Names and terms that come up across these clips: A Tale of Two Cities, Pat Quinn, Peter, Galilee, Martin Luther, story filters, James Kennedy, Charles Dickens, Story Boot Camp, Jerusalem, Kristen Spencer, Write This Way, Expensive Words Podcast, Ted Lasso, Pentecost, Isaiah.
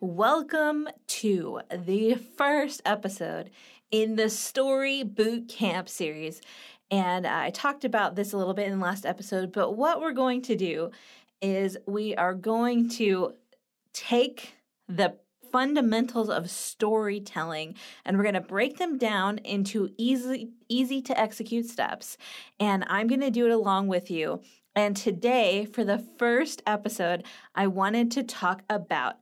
welcome to the first episode in the Story Boot Camp series. And I talked about this a little bit in the last episode, but what we're going to do is we are going to take the fundamentals of storytelling and we're going to break them down into easy to execute steps. And I'm going to do it along with you. And today, for the first episode, I wanted to talk about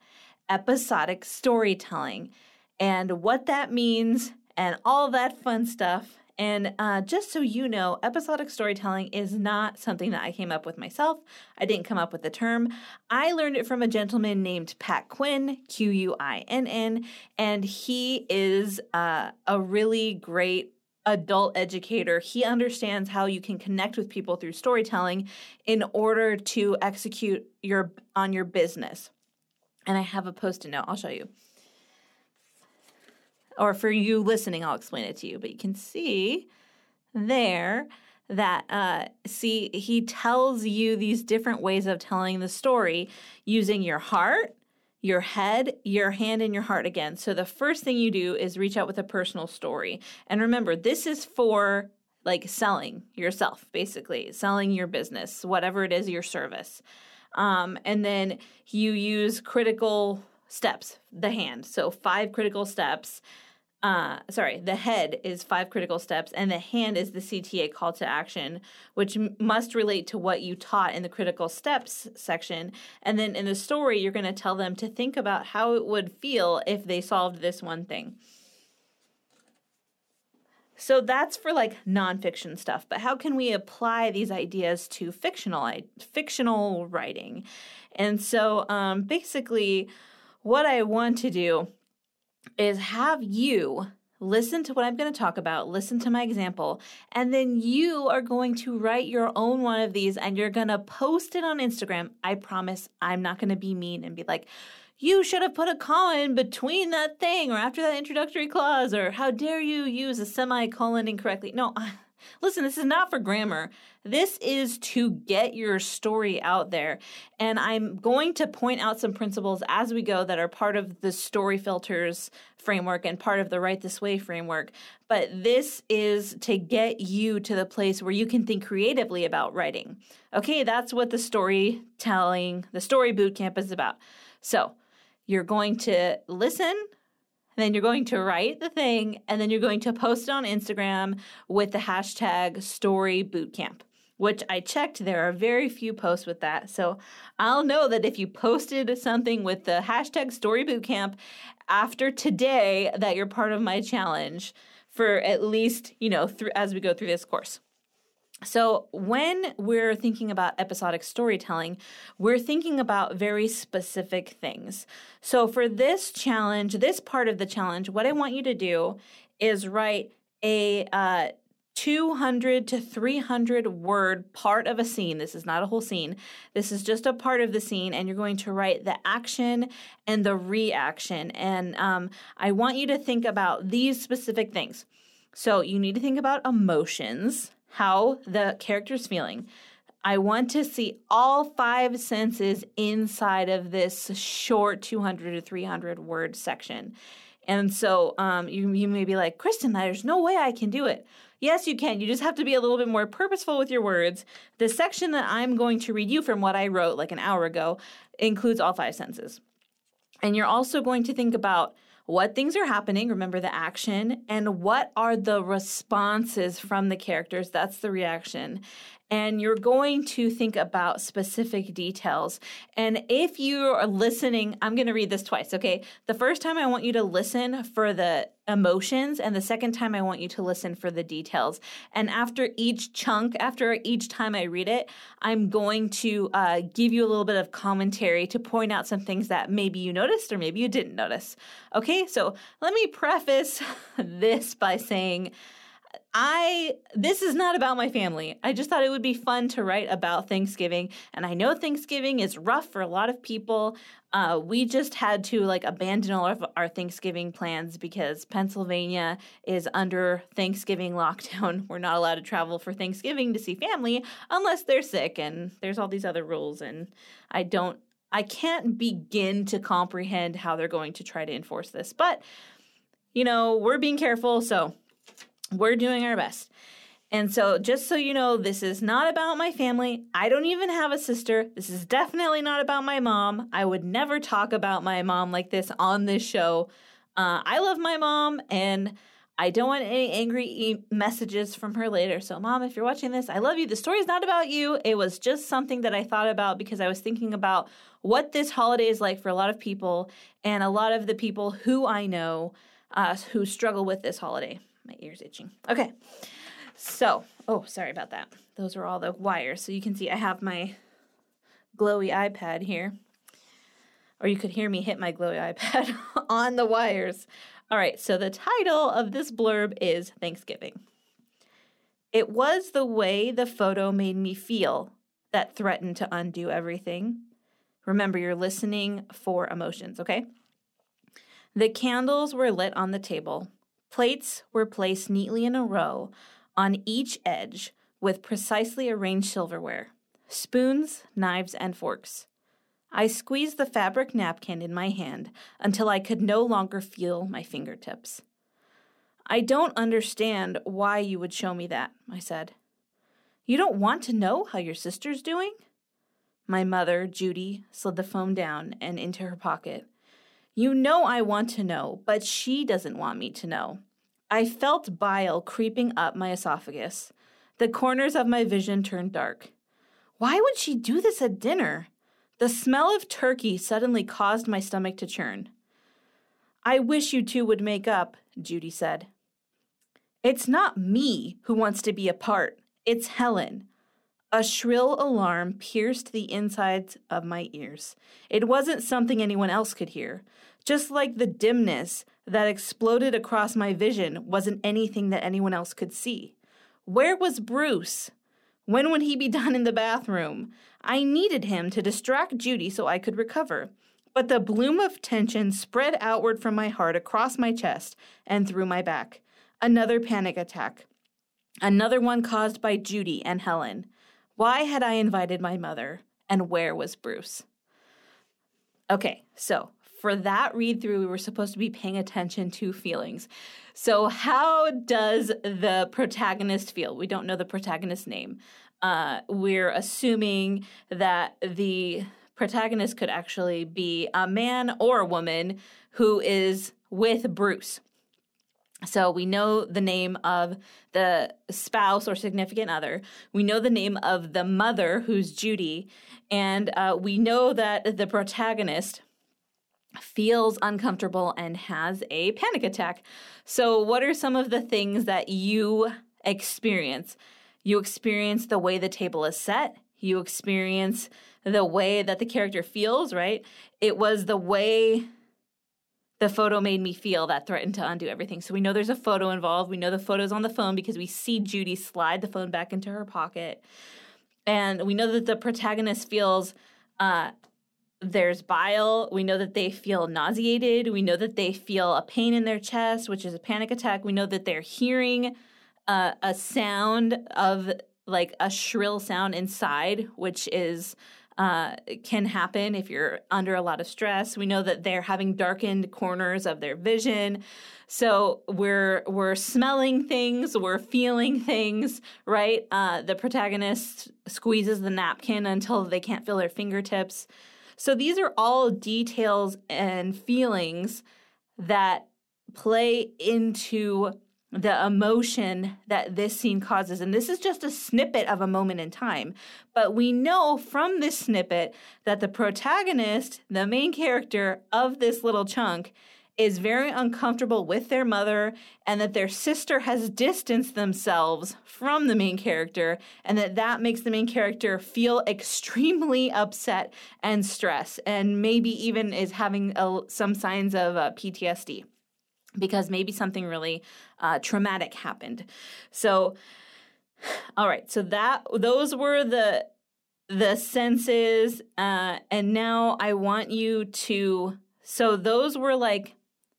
episodic storytelling and what that means and all that fun stuff. And just so you know, episodic storytelling is not something that I came up with myself. I didn't come up with the term. I learned it from a gentleman named Pat Quinn, Quinn, and he is a really great adult educator. He understands how you can connect with people through storytelling in order to execute on your business. And I have a Post-it note. I'll show you. Or for you listening, I'll explain it to you. But you can see there that, he tells you these different ways of telling the story using your heart, your head, your hand, and your heart again. So the first thing you do is reach out with a personal story. And remember, this is for like selling yourself, basically, selling your business, whatever it is, your service. And then you use critical steps, the hand. So five critical steps. The head is five critical steps, and the hand is the CTA, call to action, which must relate to what you taught in the critical steps section. And then in the story, you're going to tell them to think about how it would feel if they solved this one thing. So that's for like nonfiction stuff, but how can we apply these ideas to fictional writing? And so basically, what I want to do is have you listen to what I'm going to talk about, listen to my example, and then you are going to write your own one of these and you're going to post it on Instagram. I promise I'm not going to be mean and be like, you should have put a comma in between that thing or after that introductory clause, or how dare you use a semicolon incorrectly. No, listen, this is not for grammar. This is to get your story out there. And I'm going to point out some principles as we go that are part of the story filters framework and part of the Write This Way framework. But this is to get you to the place where you can think creatively about writing. Okay, that's what the Story Boot Camp is about. So you're going to listen, then you're going to write the thing, and then you're going to post it on Instagram with the hashtag #StoryBootCamp, which I checked. There are very few posts with that. So I'll know that if you posted something with the hashtag #StoryBootCamp after today, that you're part of my challenge for at least, as we go through this course. So when we're thinking about episodic storytelling, we're thinking about very specific things. So for this challenge, this part of the challenge, what I want you to do is write a 200 to 300 word part of a scene. This is not a whole scene. This is just a part of the scene, and you're going to write the action and the reaction. And I want you to think about these specific things. So you need to think about emotions, how the character's feeling. I want to see all five senses inside of this short 200 to 300 word section. And so you may be like, Kristen, there's no way I can do it. Yes, you can. You just have to be a little bit more purposeful with your words. The section that I'm going to read you from what I wrote like an hour ago includes all five senses. And you're also going to think about what things are happening, remember the action, and what are the responses from the characters, that's the reaction. And you're going to think about specific details. And if you are listening, I'm going to read this twice, okay? The first time I want you to listen for the emotions, and the second time I want you to listen for the details. And after each chunk, after each time I read it, I'm going to give you a little bit of commentary to point out some things that maybe you noticed or maybe you didn't notice. Okay, so let me preface this by saying, this is not about my family. I just thought it would be fun to write about Thanksgiving. And I know Thanksgiving is rough for a lot of people. We just had to abandon all of our Thanksgiving plans because Pennsylvania is under Thanksgiving lockdown. We're not allowed to travel for Thanksgiving to see family unless they're sick. And there's all these other rules. And I can't begin to comprehend how they're going to try to enforce this. But, we're being careful. So we're doing our best. And so just so you know, this is not about my family. I don't even have a sister. This is definitely not about my mom. I would never talk about my mom like this on this show. I love my mom, and I don't want any angry messages from her later. So, Mom, if you're watching this, I love you. The story's not about you. It was just something that I thought about because I was thinking about what this holiday is like for a lot of people, and a lot of the people who I know who struggle with this holiday. My ear's itching. Okay. So, sorry about that. Those are all the wires. So you can see I have my glowy iPad here. Or you could hear me hit my glowy iPad on the wires. All right. So the title of this blurb is Thanksgiving. It was the way the photo made me feel that threatened to undo everything. Remember, you're listening for emotions, okay? The candles were lit on the table. Plates were placed neatly in a row on each edge with precisely arranged silverware, spoons, knives, and forks. I squeezed the fabric napkin in my hand until I could no longer feel my fingertips. "I don't understand why you would show me that," I said. "You don't want to know how your sister's doing?" My mother, Judy, slid the phone down and into her pocket. "You know I want to know, but she doesn't want me to know." I felt bile creeping up my esophagus. The corners of my vision turned dark. Why would she do this at dinner? The smell of turkey suddenly caused my stomach to churn. "I wish you two would make up," Judy said. "It's not me who wants to be apart. It's Helen." A shrill alarm pierced the insides of my ears. It wasn't something anyone else could hear. Just like the dimness that exploded across my vision wasn't anything that anyone else could see. Where was Bruce? When would he be done in the bathroom? I needed him to distract Judy so I could recover. But the bloom of tension spread outward from my heart across my chest and through my back. Another panic attack. Another one caused by Judy and Helen. Why had I invited my mother, and where was Bruce? Okay, so for that read-through, we were supposed to be paying attention to feelings. So how does the protagonist feel? We don't know the protagonist's name. We're assuming that the protagonist could actually be a man or a woman who is with Bruce. So we know the name of the spouse or significant other. We know the name of the mother, who's Judy. And we know that the protagonist feels uncomfortable and has a panic attack. So what are some of the things that you experience? You experience the way the table is set. You experience the way that the character feels, right? It was the way the photo made me feel that threatened to undo everything. So we know there's a photo involved. We know the photo's on the phone because we see Judy slide the phone back into her pocket. And we know that the protagonist feels there's bile. We know that they feel nauseated. We know that they feel a pain in their chest, which is a panic attack. We know that they're hearing a sound of a shrill sound inside, which is can happen if you're under a lot of stress. We know that they're having darkened corners of their vision. So we're smelling things, we're feeling things, right? The protagonist squeezes the napkin until they can't feel their fingertips. So these are all details and feelings that play into the emotion that this scene causes. And this is just a snippet of a moment in time. But we know from this snippet that the protagonist, the main character of this little chunk, is very uncomfortable with their mother, and that their sister has distanced themselves from the main character, and that makes the main character feel extremely upset and stressed, and maybe even is having some signs of PTSD. Because maybe something really traumatic happened. So, all right. So those were the senses, and now I want you to. So those were like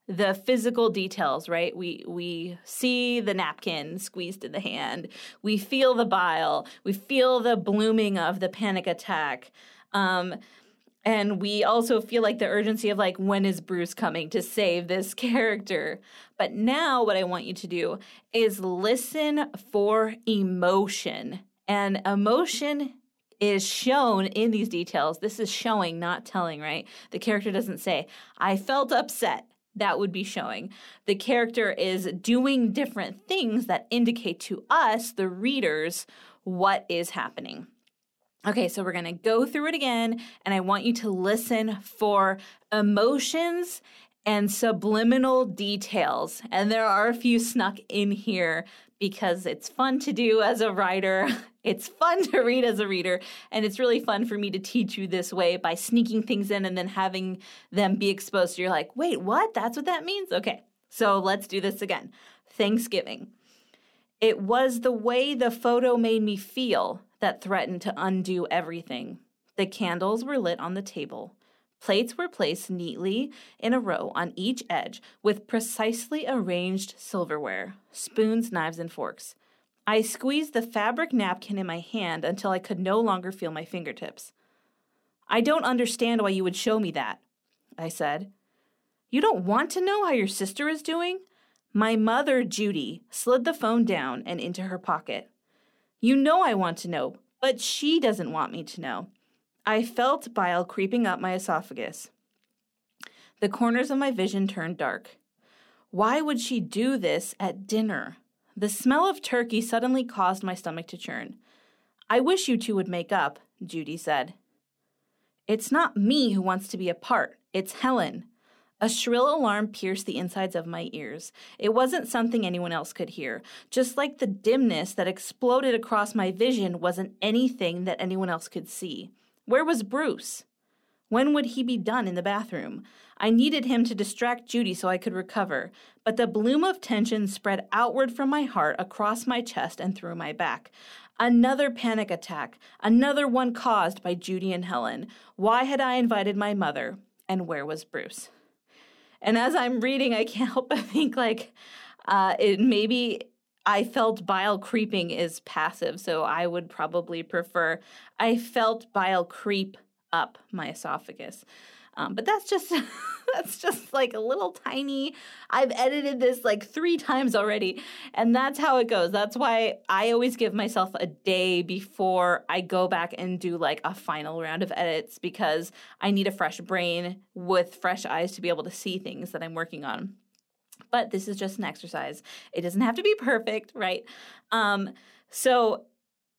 the physical details, right? We see the napkin squeezed in the hand. We feel the bile. We feel the blooming of the panic attack. And we also feel like the urgency of, like, when is Bruce coming to save this character? But now what I want you to do is listen for emotion. And emotion is shown in these details. This is showing, not telling, right? The character doesn't say, I felt upset. That would be showing. The character is doing different things that indicate to us, the readers, what is happening. Okay, so we're going to go through it again, and I want you to listen for emotions and subliminal details. And there are a few snuck in here because it's fun to do as a writer. It's fun to read as a reader, and it's really fun for me to teach you this way by sneaking things in and then having them be exposed. So you're like, wait, what? That's what that means? Okay, so let's do this again. Thanksgiving. It was the way the photo made me feel that threatened to undo everything. The candles were lit on the table. Plates were placed neatly in a row on each edge with precisely arranged silverware, spoons, knives, and forks. I squeezed the fabric napkin in my hand until I could no longer feel my fingertips. I don't understand why you would show me that, I said. You don't want to know how your sister is doing? My mother, Judy, slid the phone down and into her pocket. You know I want to know, but she doesn't want me to know. I felt bile creeping up my esophagus. The corners of my vision turned dark. Why would she do this at dinner? The smell of turkey suddenly caused my stomach to churn. I wish you two would make up, Judy said. It's not me who wants to be apart. It's Helen. A shrill alarm pierced the insides of my ears. It wasn't something anyone else could hear. Just like the dimness that exploded across my vision wasn't anything that anyone else could see. Where was Bruce? When would he be done in the bathroom? I needed him to distract Judy so I could recover, but the bloom of tension spread outward from my heart, across my chest, and through my back. Another panic attack, another one caused by Judy and Helen. Why had I invited my mother? And where was Bruce? And as I'm reading, I can't help but think, like, maybe I felt bile creeping is passive, so I would probably prefer I felt bile creep up my esophagus. But that's just like a little tiny. I've edited this like 3 times already, and that's how it goes. That's why I always give myself a day before I go back and do like a final round of edits, because I need a fresh brain with fresh eyes to be able to see things that I'm working on. But this is just an exercise. It doesn't have to be perfect, right? So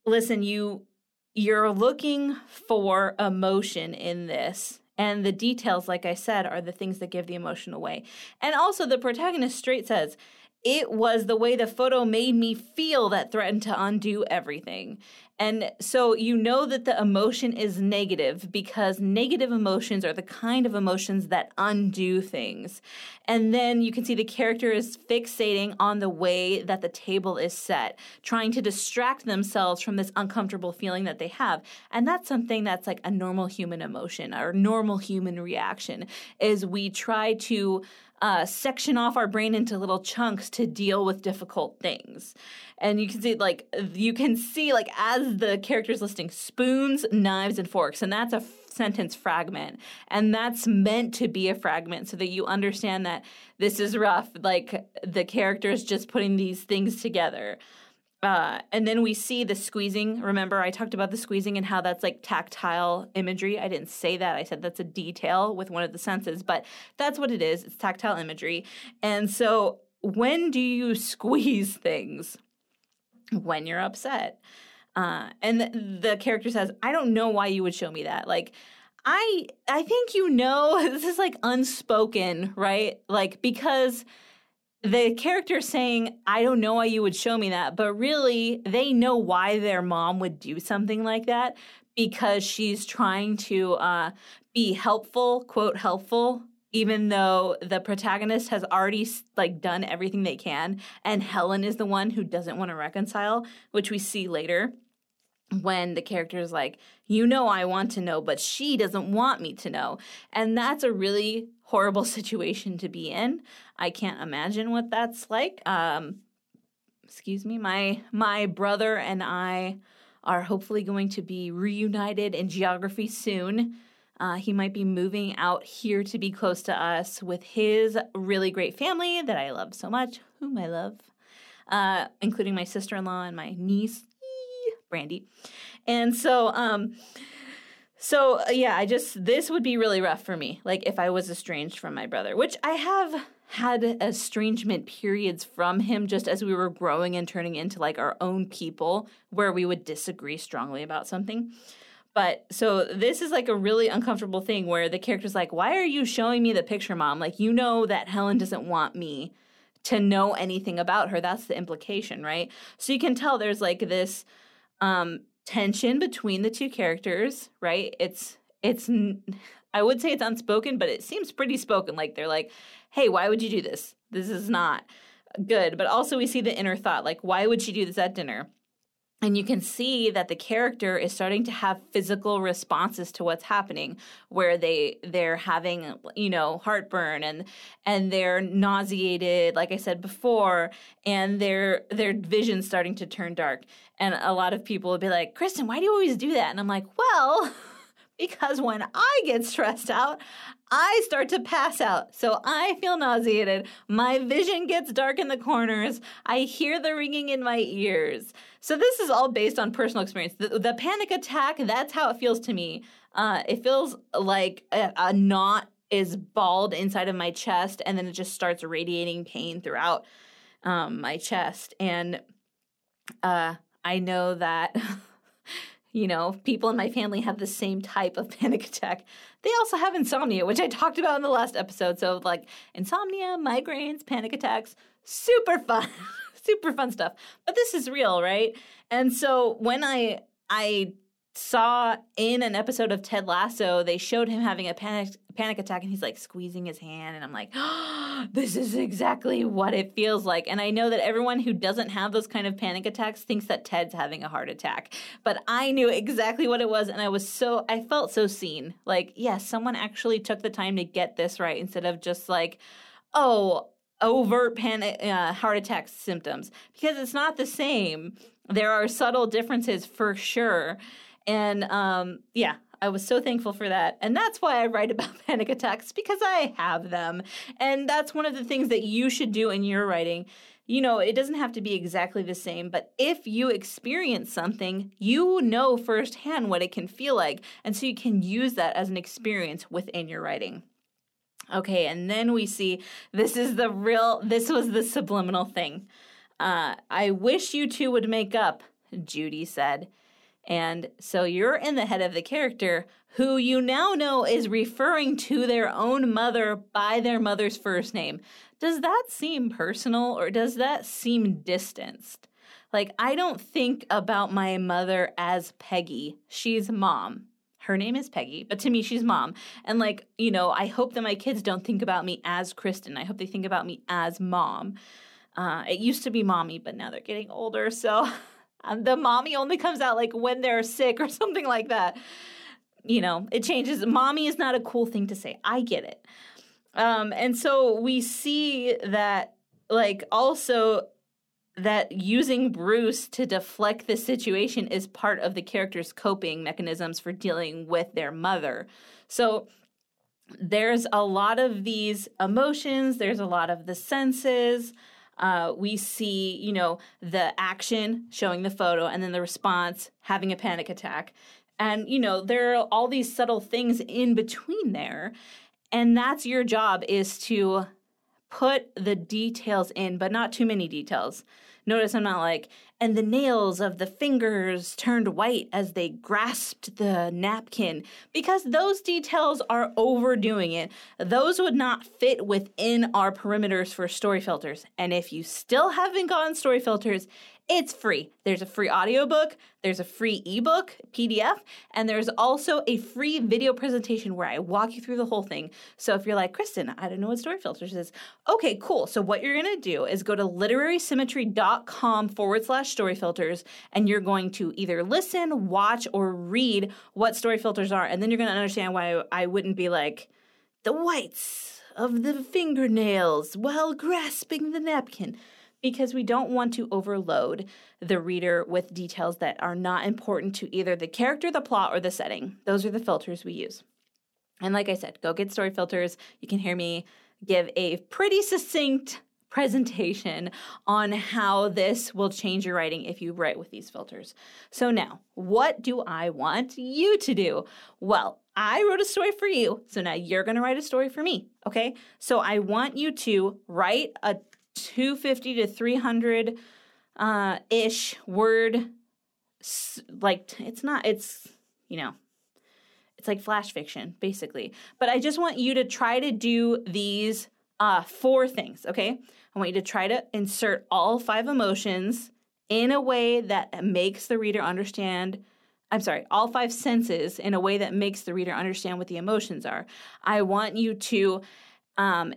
listen, you're looking for emotion in this. And the details, like I said, are the things that give the emotion away. And also the protagonist straight says, it was the way the photo made me feel that threatened to undo everything. And so you know that the emotion is negative, because negative emotions are the kind of emotions that undo things. And then you can see the character is fixating on the way that the table is set, trying to distract themselves from this uncomfortable feeling that they have. And that's something that's like a normal human emotion or normal human reaction, is we try to section off our brain into little chunks to deal with difficult things. And you can see, like, as the character's listing spoons, knives, and forks, and that's a sentence fragment, and that's meant to be a fragment so that you understand that this is rough, like the character is just putting these things together. And then we see the squeezing. Remember, I talked about the squeezing and how that's like tactile imagery. I didn't say that. I said that's a detail with one of the senses, but that's what it is. It's tactile imagery. And so when do you squeeze things? When you're upset. And the character says, I don't know why you would show me that. Like, I think, you know, this is like unspoken, right? Like, because the character saying, I don't know why you would show me that, but really they know why their mom would do something like that, because she's trying to be helpful, quote, helpful, even though the protagonist has already like done everything they can, and Helen is the one who doesn't want to reconcile, which we see later when the character is like, you know, I want to know, but she doesn't want me to know. And that's a really horrible situation to be in. I can't imagine what that's like. Excuse me. My brother and I are hopefully going to be reunited in geography soon. He might be moving out here to be close to us with his really great family that I love so much, whom I love, including my sister-in-law and my niece, Brandy. And so, yeah, this would be really rough for me, like if I was estranged from my brother, which I have had estrangement periods from him just as we were growing and turning into like our own people where we would disagree strongly about something. But so this is like a really uncomfortable thing where the character's like, why are you showing me the picture, Mom? Like, you know that Helen doesn't want me to know anything about her. That's the implication, right? So you can tell there's like this tension between the two characters, right? It's I would say it's unspoken, but it seems pretty spoken. Like they're like, hey, why would you do this? This is not good. But also we see the inner thought, like, why would she do this at dinner? And you can see that the character is starting to have physical responses to what's happening, where they're having, you know, heartburn and they're nauseated, like I said before, and their vision's starting to turn dark. And a lot of people will be like, Kristen, why do you always do that? And I'm like, well, because when I get stressed out, I start to pass out. So I feel nauseated. My vision gets dark in the corners. I hear the ringing in my ears. So this is all based on personal experience. The panic attack, that's how it feels to me. It feels like a knot is balled inside of my chest, and then it just starts radiating pain throughout my chest. And I know that... You know, people in my family have the same type of panic attack. They also have insomnia, which I talked about in the last episode. So, like, insomnia, migraines, panic attacks, super fun, super fun stuff. But this is real, right? And so when I saw in an episode of Ted Lasso, they showed him having a panic attack, and he's, like, squeezing his hand. And I'm like, oh, this is exactly what it feels like. And I know that everyone who doesn't have those kind of panic attacks thinks that Ted's having a heart attack. But I knew exactly what it was, and I felt so seen. Like, yes, yeah, someone actually took the time to get this right instead of just like, oh, overt panic, heart attack symptoms. Because it's not the same. There are subtle differences for sure. And, yeah. I was so thankful for that. And that's why I write about panic attacks, because I have them. And that's one of the things that you should do in your writing. You know, it doesn't have to be exactly the same, but if you experience something, you know firsthand what it can feel like. And so you can use that as an experience within your writing. Okay, and then we see this was the subliminal thing. I wish you two would make up, Judy said. And so you're in the head of the character, who you now know is referring to their own mother by their mother's first name. Does that seem personal, or does that seem distanced? Like, I don't think about my mother as Peggy. She's Mom. Her name is Peggy, but to me, she's Mom. And like, you know, I hope that my kids don't think about me as Kristen. I hope they think about me as Mom. It used to be Mommy, but now they're getting older, so... The mommy only comes out, like, when they're sick or something like that. You know, it changes. Mommy is not a cool thing to say. I get it. And so we see that, like, also that using Bruce to deflect the situation is part of the character's coping mechanisms for dealing with their mother. So there's a lot of these emotions. There's a lot of the senses. We see, you know, the action showing the photo and then the response having a panic attack. And, you know, there are all these subtle things in between there. And that's your job, is to put the details in, but not too many details. Notice I'm not like, and the nails of the fingers turned white as they grasped the napkin, because those details are overdoing it. Those would not fit within our perimeters for story filters. And if you still haven't gotten story filters, it's free. There's a free audiobook, there's a free ebook, PDF, and there's also a free video presentation where I walk you through the whole thing. So if you're like, Kristen, I don't know what story filters is. Okay, cool. So what you're going to do is go to literarysymmetry.com/story filters, and you're going to either listen, watch, or read what story filters are. And then you're going to understand why I wouldn't be like, the whites of the fingernails while grasping the napkin. Because we don't want to overload the reader with details that are not important to either the character, the plot, or the setting. Those are the filters we use. And like I said, go get story filters. You can hear me give a pretty succinct presentation on how this will change your writing if you write with these filters. So now, what do I want you to do? Well, I wrote a story for you, so now you're going to write a story for me, okay? So I want you to write a 250 to 300 ish word, like it's like flash fiction basically. But I just want you to try to do these four things, okay? I want you to try to insert all five emotions in a way that makes the reader understand. I'm sorry, all five senses in a way that makes the reader understand what the emotions are. I want you to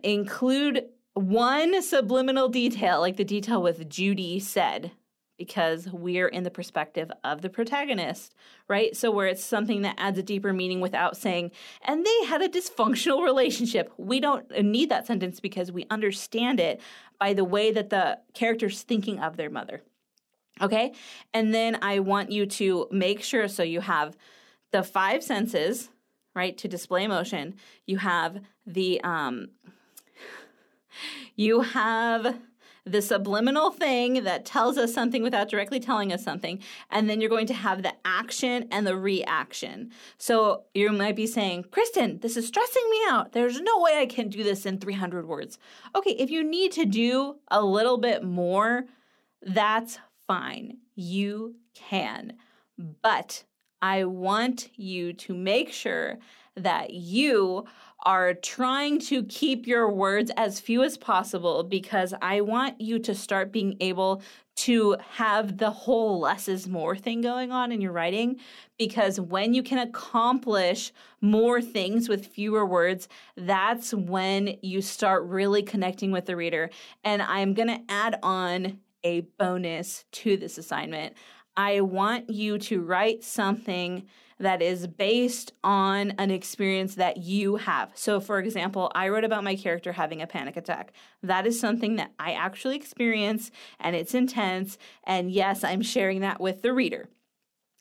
include one subliminal detail, like the detail with Judy said, because we're in the perspective of the protagonist, right? So where it's something that adds a deeper meaning without saying, and they had a dysfunctional relationship. We don't need that sentence because we understand it by the way that the character's thinking of their mother, okay? And then I want you to make sure, so you have the five senses, right, to display emotion. You have the... You have the subliminal thing that tells us something without directly telling us something, and then you're going to have the action and the reaction. So you might be saying, Kristen, this is stressing me out. There's no way I can do this in 300 words. Okay, if you need to do a little bit more, that's fine. You can. But I want you to make sure that you are trying to keep your words as few as possible, because I want you to start being able to have the whole less is more thing going on in your writing, because when you can accomplish more things with fewer words, that's when you start really connecting with the reader. And I'm going to add on a bonus to this assignment. I want you to write something that is based on an experience that you have. So, for example, I wrote about my character having a panic attack. That is something that I actually experience, and it's intense. And yes, I'm sharing that with the reader,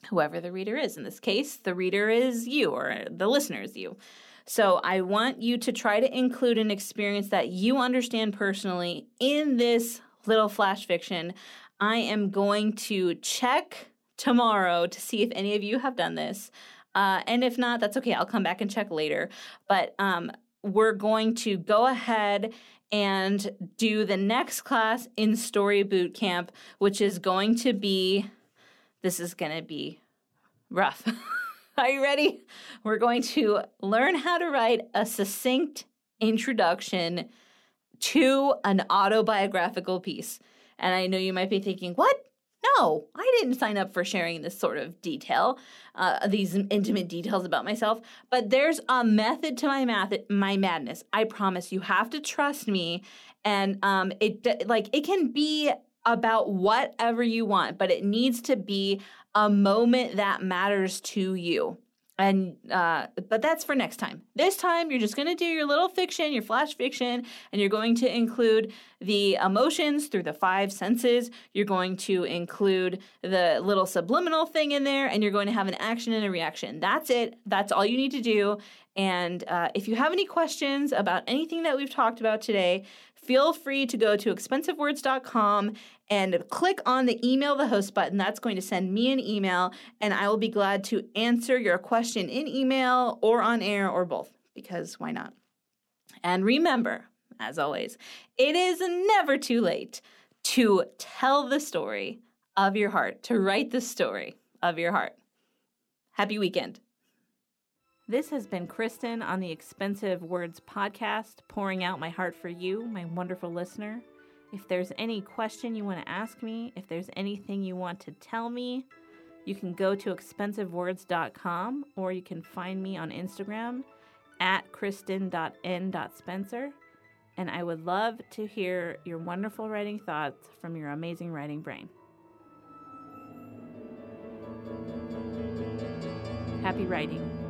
whoever the reader is. In this case, the reader is you, or the listener is you. So I want you to try to include an experience that you understand personally in this little flash fiction. I am going to check tomorrow to see if any of you have done this. And if not, that's okay. I'll come back and check later. But we're going to go ahead and do the next class in Story Boot Camp, which is going to be, this is going to be rough. Are you ready? We're going to learn how to write a succinct introduction to an autobiographical piece. And I know you might be thinking, what? No, I didn't sign up for sharing this sort of detail, these intimate details about myself. But there's a method to my madness. I promise. You have to trust me. And it can be about whatever you want, but it needs to be a moment that matters to you. And but that's for next time. This time, you're just going to do your little fiction, your flash fiction, and you're going to include the emotions through the five senses. You're going to include the little subliminal thing in there, and you're going to have an action and a reaction. That's it. That's all you need to do. And if you have any questions about anything that we've talked about today, feel free to go to expensivewords.com and click on the email the host button. That's going to send me an email, and I will be glad to answer your question in email or on air or both, because why not? And remember, as always, it is never too late to tell the story of your heart, to write the story of your heart. Happy weekend. This has been Kristen on the Expensive Words Podcast, pouring out my heart for you, my wonderful listener. If there's any question you want to ask me, if there's anything you want to tell me, you can go to expensivewords.com, or you can find me on Instagram at kristen.n.spencer. And I would love to hear your wonderful writing thoughts from your amazing writing brain. Happy writing.